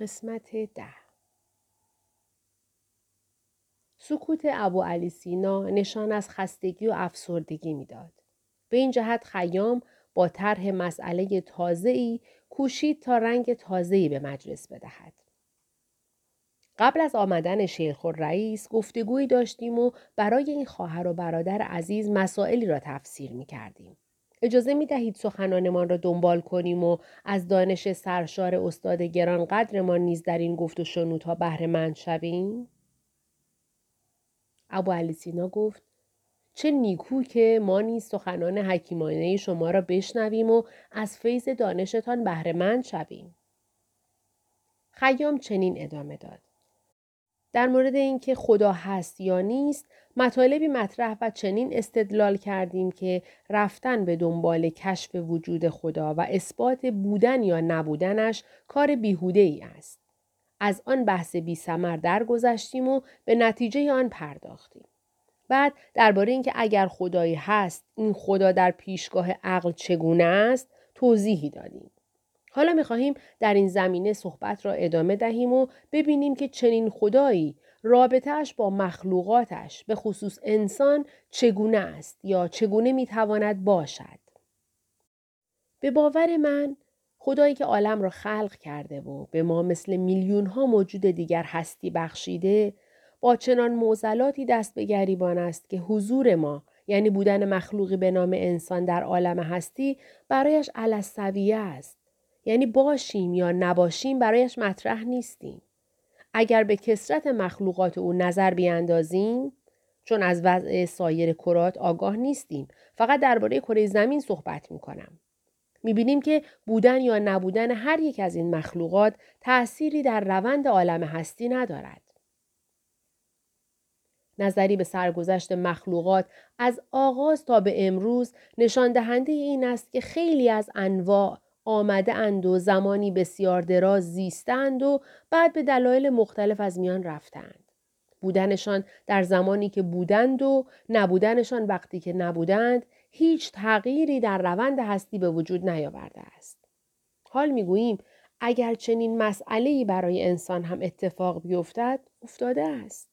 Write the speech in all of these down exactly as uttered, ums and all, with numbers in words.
قسمت ده. سکوت ابوعلی سینا نشان از خستگی و افسردگی میداد. به این جهت خیام با طرح مسئله تازه‌ای کوشید تا رنگ تازه‌ای به مجلس بدهد. قبل از آمدن شیخ الرئیس گفتگویی داشتیم و برای این خواهر و برادر عزیز مسائلی را تفسیر می‌کردیم. اجازه می‌دهید سخنانمان را دنبال کنیم و از دانش سرشار استاد گرانقدرمان نیز در این گفت و شنودها بهره‌مند شویم؟ ابوعلی سینا گفت: چه نیکو که ما نیز سخنان حکیمانه شما را بشنویم و از فیض دانشتان بهره‌مند شویم. خیام چنین ادامه داد: در مورد اینکه خدا هست یا نیست مطالبی مطرح و چنین استدلال کردیم که رفتن به دنبال کشف وجود خدا و اثبات بودن یا نبودنش کار بیهوده ای است. از آن بحث بی ثمر درگذشتیم و به نتیجه آن پرداختیم. بعد درباره اینکه اگر خدایی هست این خدا در پیشگاه عقل چگونه است توضیحی دادیم. حالا می‌خواهیم در این زمینه صحبت را ادامه دهیم و ببینیم که چنین خدایی رابطه‌اش با مخلوقاتش به خصوص انسان چگونه است یا چگونه می‌تواند باشد. به باور من خدایی که عالم را خلق کرده و به ما مثل میلیون‌ها موجود دیگر هستی بخشیده با چنان معضلاتی دست به گریبان است که حضور ما یعنی بودن مخلوقی به نام انسان در عالم هستی برایش علی‌السویه است. یعنی باشیم یا نباشیم برایش مطرح نیستیم. اگر به کثرت مخلوقات او نظر بیاندازیم، چون از وضع سایر کرات آگاه نیستیم، فقط درباره کره زمین صحبت می‌کنم، می‌بینیم که بودن یا نبودن هر یک از این مخلوقات تأثیری در روند عالم هستی ندارد. نظری به سرگذشت مخلوقات از آغاز تا به امروز نشان دهنده این است که خیلی از انواع آمده اند و زمانی بسیار دراز زیستند و بعد به دلایل مختلف از میان رفتند. بودنشان در زمانی که بودند و نبودنشان وقتی که نبودند هیچ تغییری در روند هستی به وجود نیاورده است. حال میگوییم اگر چنین مسئله‌ای برای انسان هم اتفاق بیفتد افتاده است.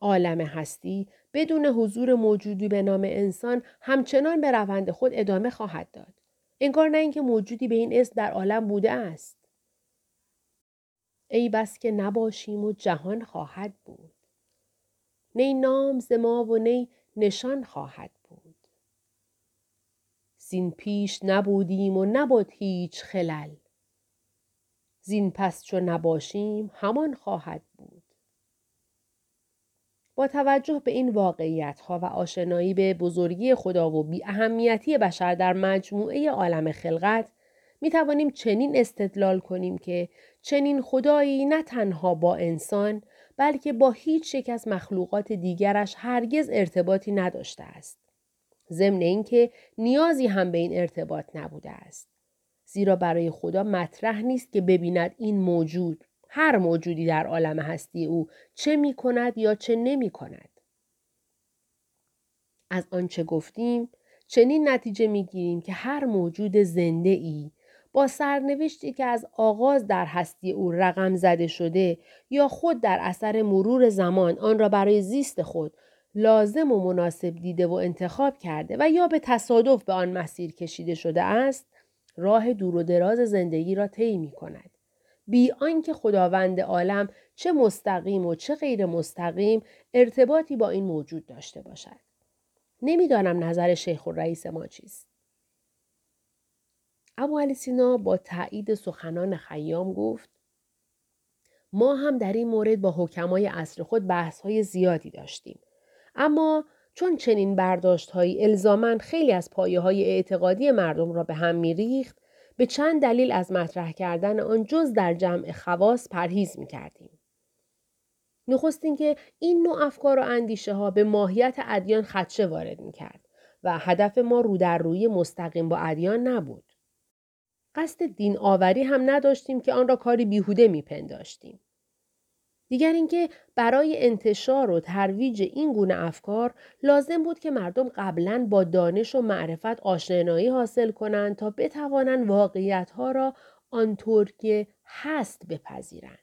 عالم هستی بدون حضور موجودی به نام انسان همچنان به روند خود ادامه خواهد داد. انگار نه اینکه موجودی به این اسم در عالم بوده است. ای بس که نباشیم و جهان خواهد بود. نی نام ز ما و نی نشان خواهد بود. زین پیش نبودیم و نبود هیچ خلل. زین پس چو نباشیم همان خواهد بود. با توجه به این واقعیت‌ها و آشنایی به بزرگی خدا و بی اهمیتی بشر در مجموعه عالم خلقت می توانیم چنین استدلال کنیم که چنین خدایی نه تنها با انسان بلکه با هیچ یک از مخلوقات دیگرش هرگز ارتباطی نداشته است. ضمن اینکه نیازی هم به این ارتباط نبوده است. زیرا برای خدا مطرح نیست که ببیند این موجود هر موجودی در عالم هستی او چه می کند یا چه نمی کند. از آنچه گفتیم چنین نتیجه می گیریم که هر موجود زنده ای با سرنوشتی که از آغاز در هستی او رقم زده شده یا خود در اثر مرور زمان آن را برای زیست خود لازم و مناسب دیده و انتخاب کرده و یا به تصادف به آن مسیر کشیده شده است راه دور و دراز زندگی را طی می کند. بی آنکه خداوند عالم چه مستقیم و چه غیر مستقیم ارتباطی با این موجود داشته باشد. نمیدانم نظر شیخ الرئیس ما چیست. ابوعلی سینا با تایید سخنان خیام گفت: ما هم در این مورد با حکمای عصر خود بحث‌های زیادی داشتیم، اما چون چنین برداشت‌هایی الزاماً خیلی از پایه‌های اعتقادی مردم را به هم می‌ریخت به چند دلیل از مطرح کردن آن جز در جمع خواص پرهیز می‌کردیم. نخست اینکه این نوع افکار و اندیشه ها به ماهیت ادیان خدشه وارد می‌کرد و هدف ما رو در روی مستقیم با ادیان نبود. قصد دین آوری هم نداشتیم که آن را کاری بیهوده می‌پنداشتیم. دیگر اینکه برای انتشار و ترویج این گونه افکار لازم بود که مردم قبلاً با دانش و معرفت آشنایی حاصل کنند تا بتوانند واقعیت‌ها را آنطور که هست بپذیرند.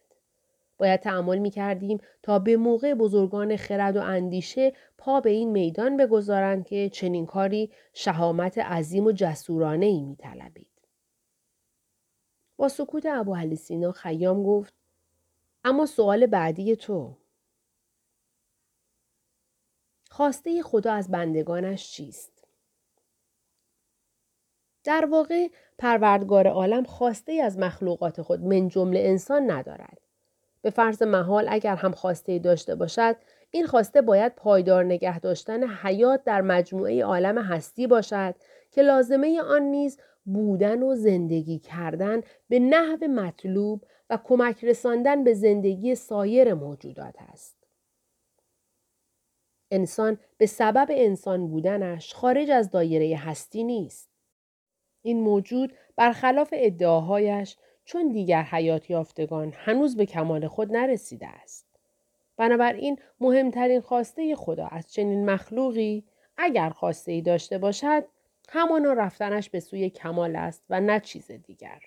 باید تأمل می کردیم تا به موقع بزرگان خرد و اندیشه پا به این میدان بگذارند که چنین کاری شهامت عظیم و جسورانه ای می طلبید. با سکوت ابوعلی سینا خیام گفت: اما سوال بعدی تو، خواسته خدا از بندگانش چیست؟ در واقع پروردگار عالم خواسته ای از مخلوقات خود من جمله انسان ندارد. به فرض محال اگر هم خواسته داشته باشد، این خواسته باید پایدار نگه داشتن حیات در مجموعه عالم هستی باشد که لازمه آن نیز بودن و زندگی کردن به نحو مطلوب و کمک رساندن به زندگی سایر موجودات است. انسان به سبب انسان بودنش خارج از دایره هستی نیست. این موجود برخلاف ادعاهایش، چون دیگر حیات یافتگان هنوز به کمال خود نرسیده است. بنابراین مهمترین خواسته خدا از چنین مخلوقی، اگر خواسته‌ای داشته باشد، همانا رفتنش به سوی کمال است و نه چیز دیگر.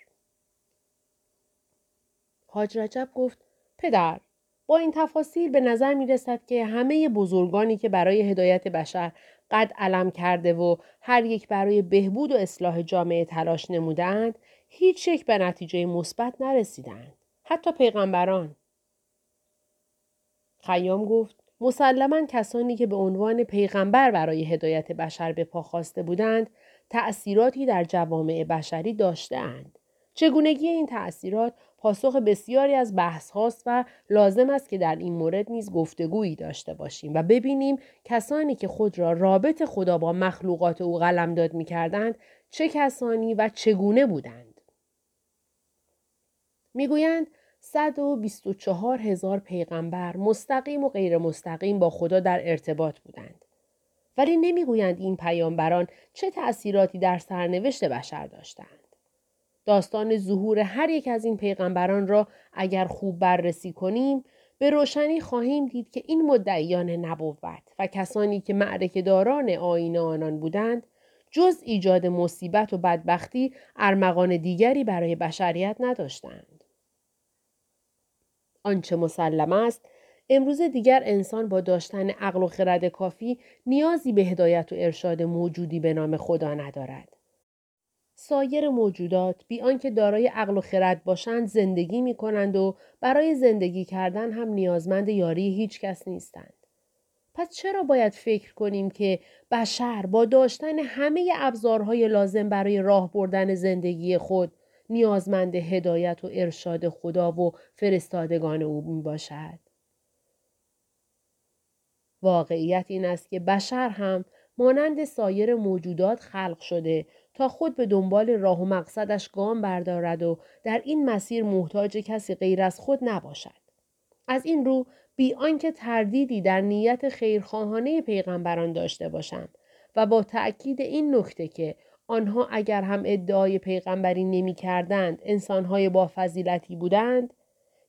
حاج رجب گفت: پدر، با این تفاصیل به نظر می رسد که همه بزرگانی که برای هدایت بشر قد علم کرده و هر یک برای بهبود و اصلاح جامعه تلاش نمودند، هیچ یک به نتیجه مثبت نرسیدند، حتی پیغمبران. خیام گفت: مسلماً کسانی که به عنوان پیغمبر برای هدایت بشر به پا خواسته بودند، تأثیراتی در جوامع بشری داشته‌اند. چگونگی این تأثیرات پاسخ بسیاری از بحث هاست و لازم است که در این مورد نیز گفتگویی داشته باشیم و ببینیم کسانی که خود را رابط خدا با مخلوقات او قلمداد می‌کردند، چه کسانی و چگونه بودند. میگویند صد و بیست و چهار هزار پیغمبر مستقیم و غیر مستقیم با خدا در ارتباط بودند. ولی نمیگویند این پیامبران چه تأثیراتی در سرنوشت بشر داشتند. داستان ظهور هر یک از این پیغمبران را اگر خوب بررسی کنیم، به روشنی خواهیم دید که این مدعیان نبوت و کسانی که معرکه‌داران آیین آنان بودند، جز ایجاد مصیبت و بدبختی ارمغان دیگری برای بشریت نداشتند. آنچه مسلم است، امروز دیگر انسان با داشتن عقل و خرد کافی نیازی به هدایت و ارشاد موجودی به نام خدا ندارد. سایر موجودات بی آنکه دارای عقل و خرد باشند زندگی می کنند و برای زندگی کردن هم نیازمند یاری هیچ کس نیستند. پس چرا باید فکر کنیم که بشر با داشتن همه ابزارهای لازم برای راه بردن زندگی خود نیازمند هدایت و ارشاد خدا و فرستادگان او می باشد؟ واقعیت این است که بشر هم مانند سایر موجودات خلق شده تا خود به دنبال راه و مقصدش گام بردارد و در این مسیر محتاج کسی غیر از خود نباشد. از این رو بی آنکه تردیدی در نیت خیرخواهانه پیغمبران داشته باشند و با تأکید این نکته که آنها اگر هم ادعای پیغمبری نمی کردند انسانهای با فضیلتی بودند،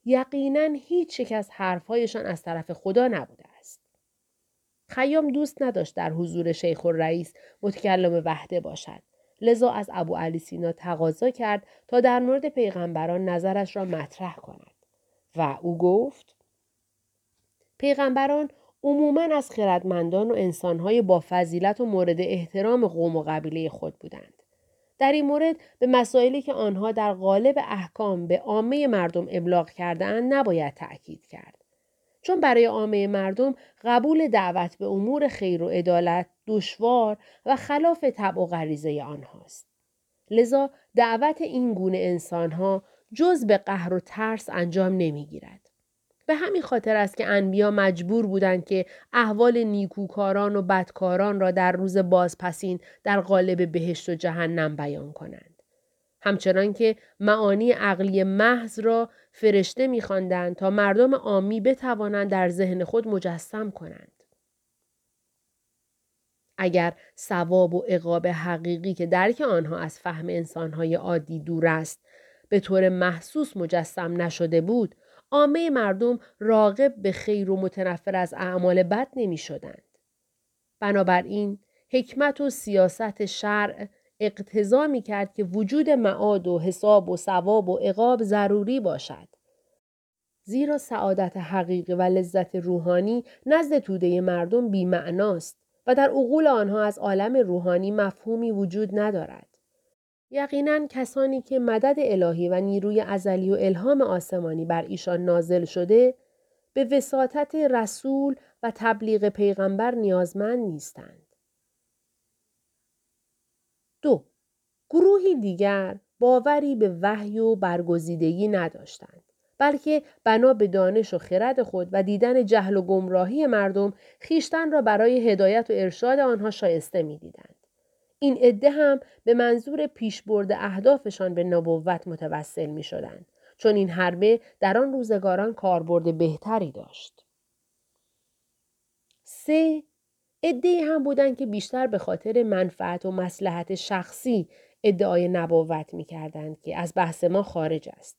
یقیناً هیچ یک از حرفهایشان از طرف خدا نبوده است. خیام دوست نداشت در حضور شیخ الرئیس متکلم وحده باشد، لذا از ابوعلی سینا تقاضا کرد تا در مورد پیغمبران نظرش را مطرح کند و او گفت: پیغمبران عموماً از خردمندان و انسانهای با فضیلت و مورد احترام قوم و قبیله خود بودند. در این مورد به مسائلی که آنها در قالب احکام به عامه مردم ابلاغ کرده‌اند نباید تأکید کرد، چون برای عامه مردم قبول دعوت به امور خیر و عدالت دشوار و خلاف طبع و غریزه آنهاست. لذا دعوت این گونه انسانها جز به قهر و ترس انجام نمیگیرد. به همین خاطر است که انبیا مجبور بودند که احوال نیکوکاران و بدکاران را در روز بازپسین در قالب بهشت و جهنم بیان کنند. همچنان که معانی عقلی محض را فرشته می‌خواندند تا مردم عامی بتوانند در ذهن خود مجسم کنند. اگر ثواب و عقاب حقیقی که درک آنها از فهم انسان‌های عادی دور است، به طور محسوس مجسم نشده بود، عامه مردم راغب به خیر و متنفر از اعمال بد نمی شدند. بنابراین حکمت و سیاست شرع اقتضا می‌کرد که وجود معاد و حساب و ثواب و عقاب ضروری باشد. زیرا سعادت حقیقی و لذت روحانی نزد توده مردم بی‌معناست و در عقول آنها از عالم روحانی مفهومی وجود ندارد. یقیناً کسانی که مدد الهی و نیروی ازلی و الهام آسمانی بر ایشان نازل شده، به وساطت رسول و تبلیغ پیغمبر نیازمند نیستند. دو، گروهی دیگر باوری به وحی و برگزیدگی نداشتند، بلکه بنا به دانش و خرد خود و دیدن جهل و گمراهی مردم خیشتن را برای هدایت و ارشاد آنها شایسته می‌دیدند. این عده هم به منظور پیشبرد اهدافشان به نبوت متوسل می‌شدند، چون این حربه در آن روزگاران کاربرد بهتری داشت. سه، عده‌ای هم بودند که بیشتر به خاطر منفعت و مصلحت شخصی ادعای نبوت می‌کردند که از بحث ما خارج است.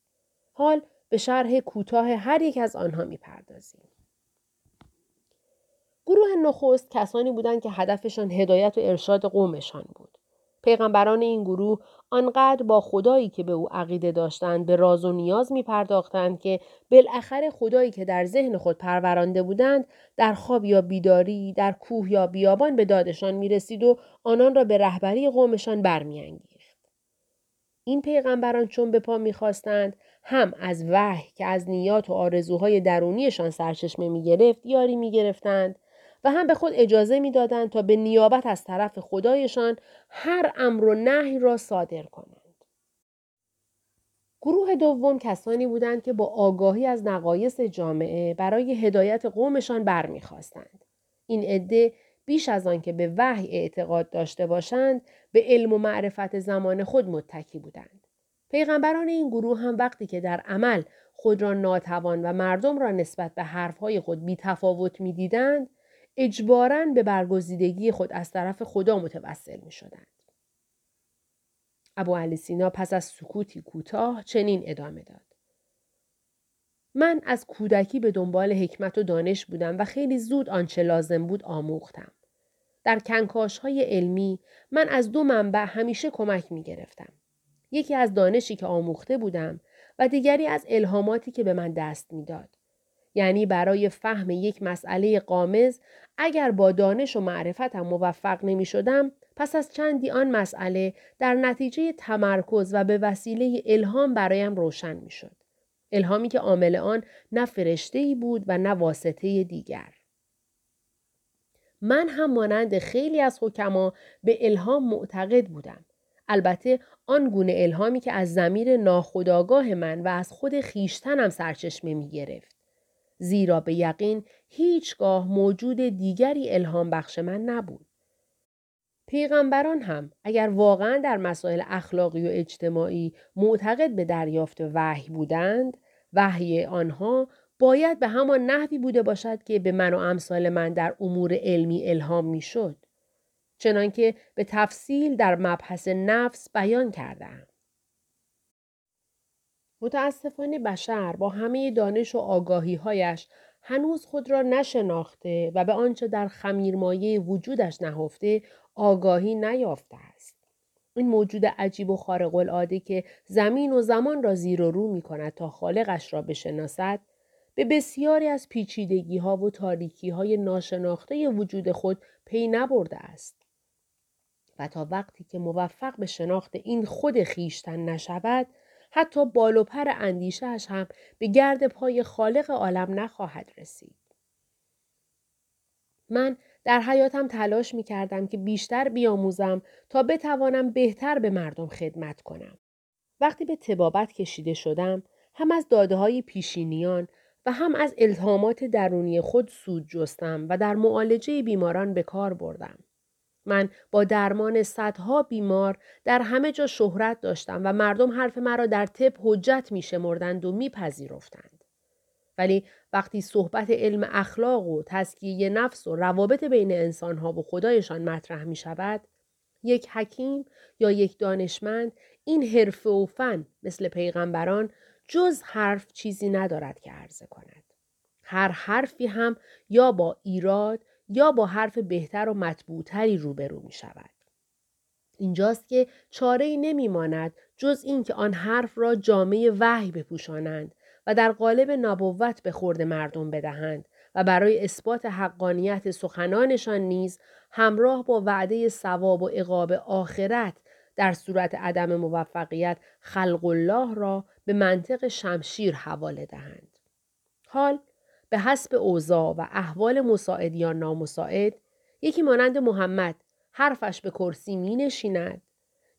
حال به شرح کوتاه هر یک از آنها می‌پردازیم. گروه نخست کسانی بودند که هدفشان هدایت و ارشاد قومشان بود. پیغمبران این گروه آنقدر با خدایی که به او عقیده داشتند به راز و نیاز می‌پرداختند که بالاخره خدایی که در ذهن خود پرورانده بودند در خواب یا بیداری، در کوه یا بیابان به دادشان می‌رسید و آنان را به رهبری قومشان برمی‌انگیخت. این پیغمبران چون به پا می‌خواستند هم از وحی که از نیات و آرزوهای درونیشان سرچشمه می‌گرفت یاری می‌گرفتند و هم به خود اجازه می‌دادند تا به نیابت از طرف خدایشان هر امر و نهی را صادر کنند. گروه دوم کسانی بودند که با آگاهی از نقایص جامعه برای هدایت قومشان برمی‌خواستند. این عده بیش از آن که به وحی اعتقاد داشته باشند، به علم و معرفت زمان خود متکی بودند. پیغمبران این گروه هم وقتی که در عمل خود را ناتوان و مردم را نسبت به حرفهای خود بی‌تفاوت می‌دیدند، اجباراً به برگزیدگی خود از طرف خدا متوسل می شدند. ابوعلی سینا پس از سکوتی کوتاه چنین ادامه داد: من از کودکی به دنبال حکمت و دانش بودم و خیلی زود آنچه لازم بود آموختم. در کنکاش‌های علمی من از دو منبع همیشه کمک می گرفتم. یکی از دانشی که آموخته بودم و دیگری از الهاماتی که به من دست می داد. یعنی برای فهم یک مسئله غامض اگر با دانش و معرفتم موفق نمی شدم، پس از چندی آن مسئله در نتیجه تمرکز و به وسیله الهام برایم روشن می شد. الهامی که عامل آن نه فرشته‌ای بود و نه واسطه دیگر. من هم مانند خیلی از حکما به الهام معتقد بودم. البته آن گونه الهامی که از ضمیر ناخودآگاه من و از خود خیشتنم سرچشمه می گرفت. زیرا به یقین هیچگاه موجود دیگری الهام بخش من نبود. پیغمبران هم اگر واقعاً در مسائل اخلاقی و اجتماعی معتقد به دریافت وحی بودند، وحی آنها باید به همان نحوی بوده باشد که به من و امثال من در امور علمی الهام میشد، چنانکه به تفصیل در مبحث نفس بیان کردم. متاسفانه بشر با همه دانش و آگاهی‌هایش هنوز خود را نشناخته و به آنچه در خمیرمایه وجودش نهفته آگاهی نیافته است. این موجود عجیب و خارق العاده که زمین و زمان را زیر و رو می‌کند تا خالقش را بشناسد، به بسیاری از پیچیدگی‌ها و تاریکی‌های ناشناخته وجود خود پی نبرده است. و تا وقتی که موفق به شناخت این خود خیشتن نشود، حتی بال و پر اندیشه‌اش هم به گرد پای خالق عالم نخواهد رسید. من در حیاتم تلاش می‌کردم که بیشتر بیاموزم تا بتوانم بهتر به مردم خدمت کنم. وقتی به طبابت کشیده شدم، هم از داده‌های پیشینیان و هم از الهامات درونی خود سود جستم و در معالجه بیماران به کار بردم. من با درمان صدها بیمار در همه جا شهرت داشتم و مردم حرف مرا در طب حجت می‌شمردند و می‌پذیرفتند. ولی وقتی صحبت علم اخلاق و تزکیه نفس و روابط بین انسان‌ها و خدایشان مطرح می‌شود، یک حکیم یا یک دانشمند این حرفه و فن مثل پیغمبران جز حرف چیزی ندارد که عرضه کند. هر حرفی هم یا با ایراد یا با حرف بهتر و مطبوع‌تری روبرو می شود. اینجاست که چاره‌ای نمی‌ماند جز اینکه آن حرف را جامعه وحی بپوشانند و در قالب نبوت به خورد مردم بدهند و برای اثبات حقانیت سخنانشان نیز همراه با وعده ثواب و عقاب آخرت در صورت عدم موفقیت خلق الله را به منطق شمشیر حواله دهند. حال به حسب اوضاع و احوال مساعد یا نامساعد، یکی مانند محمد حرفش به کرسی می نشیند،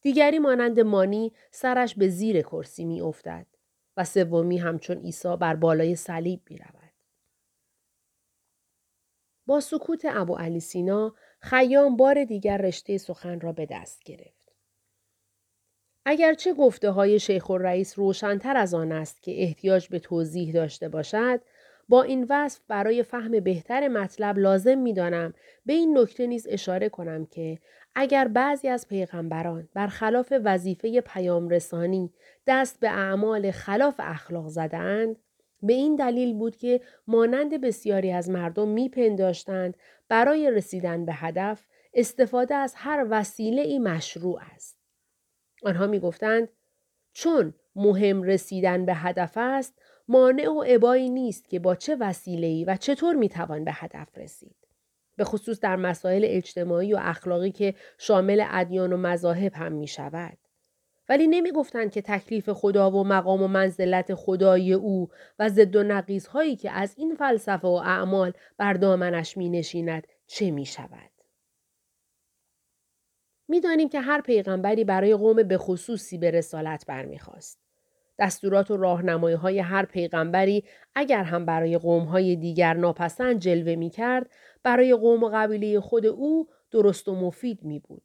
دیگری مانند مانی سرش به زیر کرسی می افتد و سومی همچون عیسی بر بالای صلیب می رود. با سکوت ابوعلی سینا، خیام بار دیگر رشته سخن را به دست گرفت. اگرچه گفته های شیخ الرئیس روشن‌تر از آن است که احتیاج به توضیح داشته باشد، با این وصف برای فهم بهتر مطلب لازم می‌دانم به این نکته نیز اشاره کنم که اگر بعضی از پیغمبران برخلاف وظیفه پیام رسانی دست به اعمال خلاف اخلاق زدند، به این دلیل بود که مانند بسیاری از مردم میپنداشتند برای رسیدن به هدف استفاده از هر وسیله‌ای مشروع است. آنها میگفتند چون مهم رسیدن به هدف است، مانع و ابایی نیست که با چه وسیله‌ای و چطور میتوان به هدف رسید. به خصوص در مسائل اجتماعی و اخلاقی که شامل ادیان و مذاهب هم میشود. ولی نمی گفتند که تکلیف خدا و مقام و منزلت خدای او و ضد و نقیض هایی که از این فلسفه و اعمال بر دامنش می نشیند چه می شود. می دانیم که هر پیغمبری برای قوم به خصوصی به رسالت برمی خواست. دستورات و راهنمایی های هر پیغمبری اگر هم برای قوم های دیگر ناپسند جلوه می کرد، برای قوم و قبیله خود او درست و مفید می بود.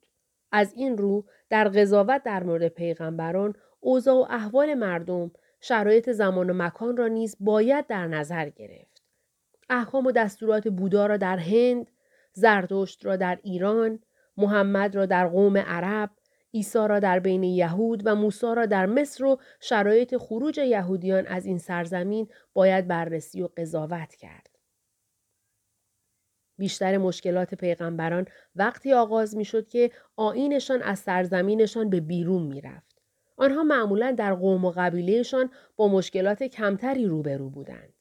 از این رو در قضاوت در مورد پیغمبران، اوضاع و احوال مردم، شرایط زمان و مکان را نیز باید در نظر گرفت. احکام و دستورات بودا را در هند، زرتشت را در ایران، محمد را در قوم عرب، عیسی را در بین یهود و موسی را در مصر و شرایط خروج یهودیان از این سرزمین باید بررسی و قضاوت کرد. بیشتر مشکلات پیغمبران وقتی آغاز می شد که آیینشان از سرزمینشان به بیرون می رفت. آنها معمولاً در قوم و قبیلهشان با مشکلات کمتری روبرو بودند.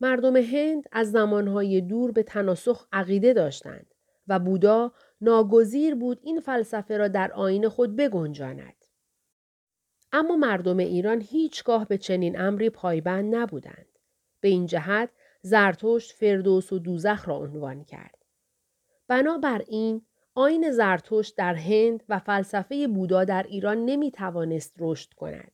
مردم هند از زمانهای دور به تناسخ عقیده داشتند و بودا ناگزیر بود این فلسفه را در آیین خود بگنجاند. اما مردم ایران هیچگاه به چنین امری پایبند نبودند. به این جهت زرتشت فردوس و دوزخ را عنوان کرد. بنابراین آیین زرتشت در هند و فلسفه بودا در ایران نمی توانست رشد کند.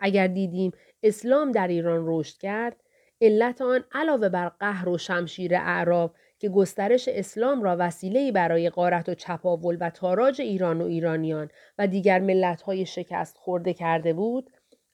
اگر دیدیم اسلام در ایران رشد کرد، علت آن علاوه بر قهر و شمشیر اعراب که گسترش اسلام را وسیله‌ای برای غارت و چپاول و تاراج ایران و ایرانیان و دیگر ملت‌های شکست خورده کرده بود،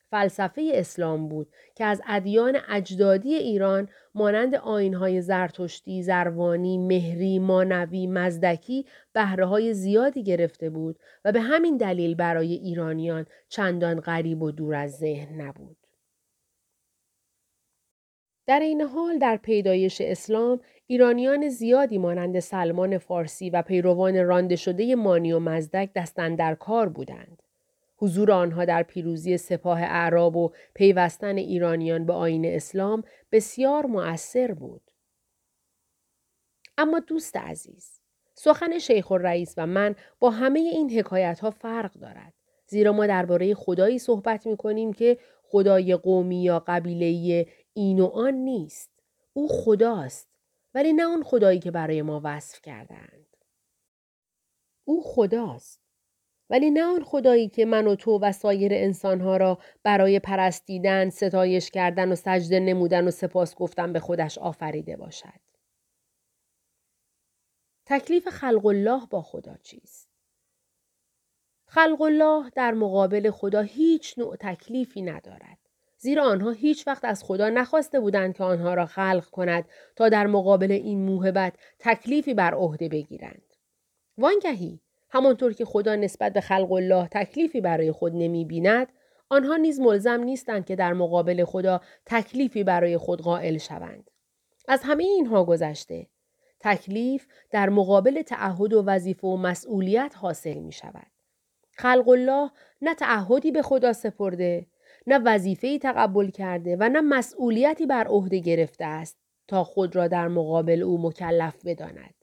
فلسفه اسلام بود که از ادیان اجدادی ایران مانند آیین‌های زرتشتی، زروانی، مهری، مانوی، مزدکی بهره‌های زیادی گرفته بود و به همین دلیل برای ایرانیان چندان غریب و دور از ذهن نبود. در این حال در پیدایش اسلام، ایرانیان زیادی مانند سلمان فارسی و پیروان رانده شده مانی و مزدک دست‌اندر کار بودند. حضور آنها در پیروزی سپاه اعراب و پیوستن ایرانیان به آیین اسلام بسیار مؤثر بود. اما دوست عزیز، سخن شیخ الرئیس و من با همه این حکایت‌ها فرق دارد. زیرا ما درباره خدایی صحبت می‌کنیم که خدای قومی یا قبیله‌ای این و آن نیست. او خداست، ولی نه اون خدایی که برای ما وصف کردند. او خداست. ولی نه آن خدایی که من و تو و سایر انسانها را برای پرستیدن، ستایش کردن و سجده نمودن و سپاس گفتن به خودش آفریده باشد. تکلیف خلق الله با خدا چیست؟ خلق الله در مقابل خدا هیچ نوع تکلیفی ندارد. زیرا آنها هیچ وقت از خدا نخواسته بودند که آنها را خلق کند تا در مقابل این موهبت تکلیفی بر عهده بگیرند. وانگهی همانطور که خدا نسبت به خلق الله تکلیفی برای خود نمی بیند، آنها نیز ملزم نیستند که در مقابل خدا تکلیفی برای خود قائل شوند. از همه اینها گذشته، تکلیف در مقابل تعهد و وظیفه و مسئولیت حاصل می شود. خلق الله نه تعهدی به خدا سپرده، نه وظیفه‌ای تقبل کرده و نه مسئولیتی بر عهده گرفته است تا خود را در مقابل او مکلف بداند.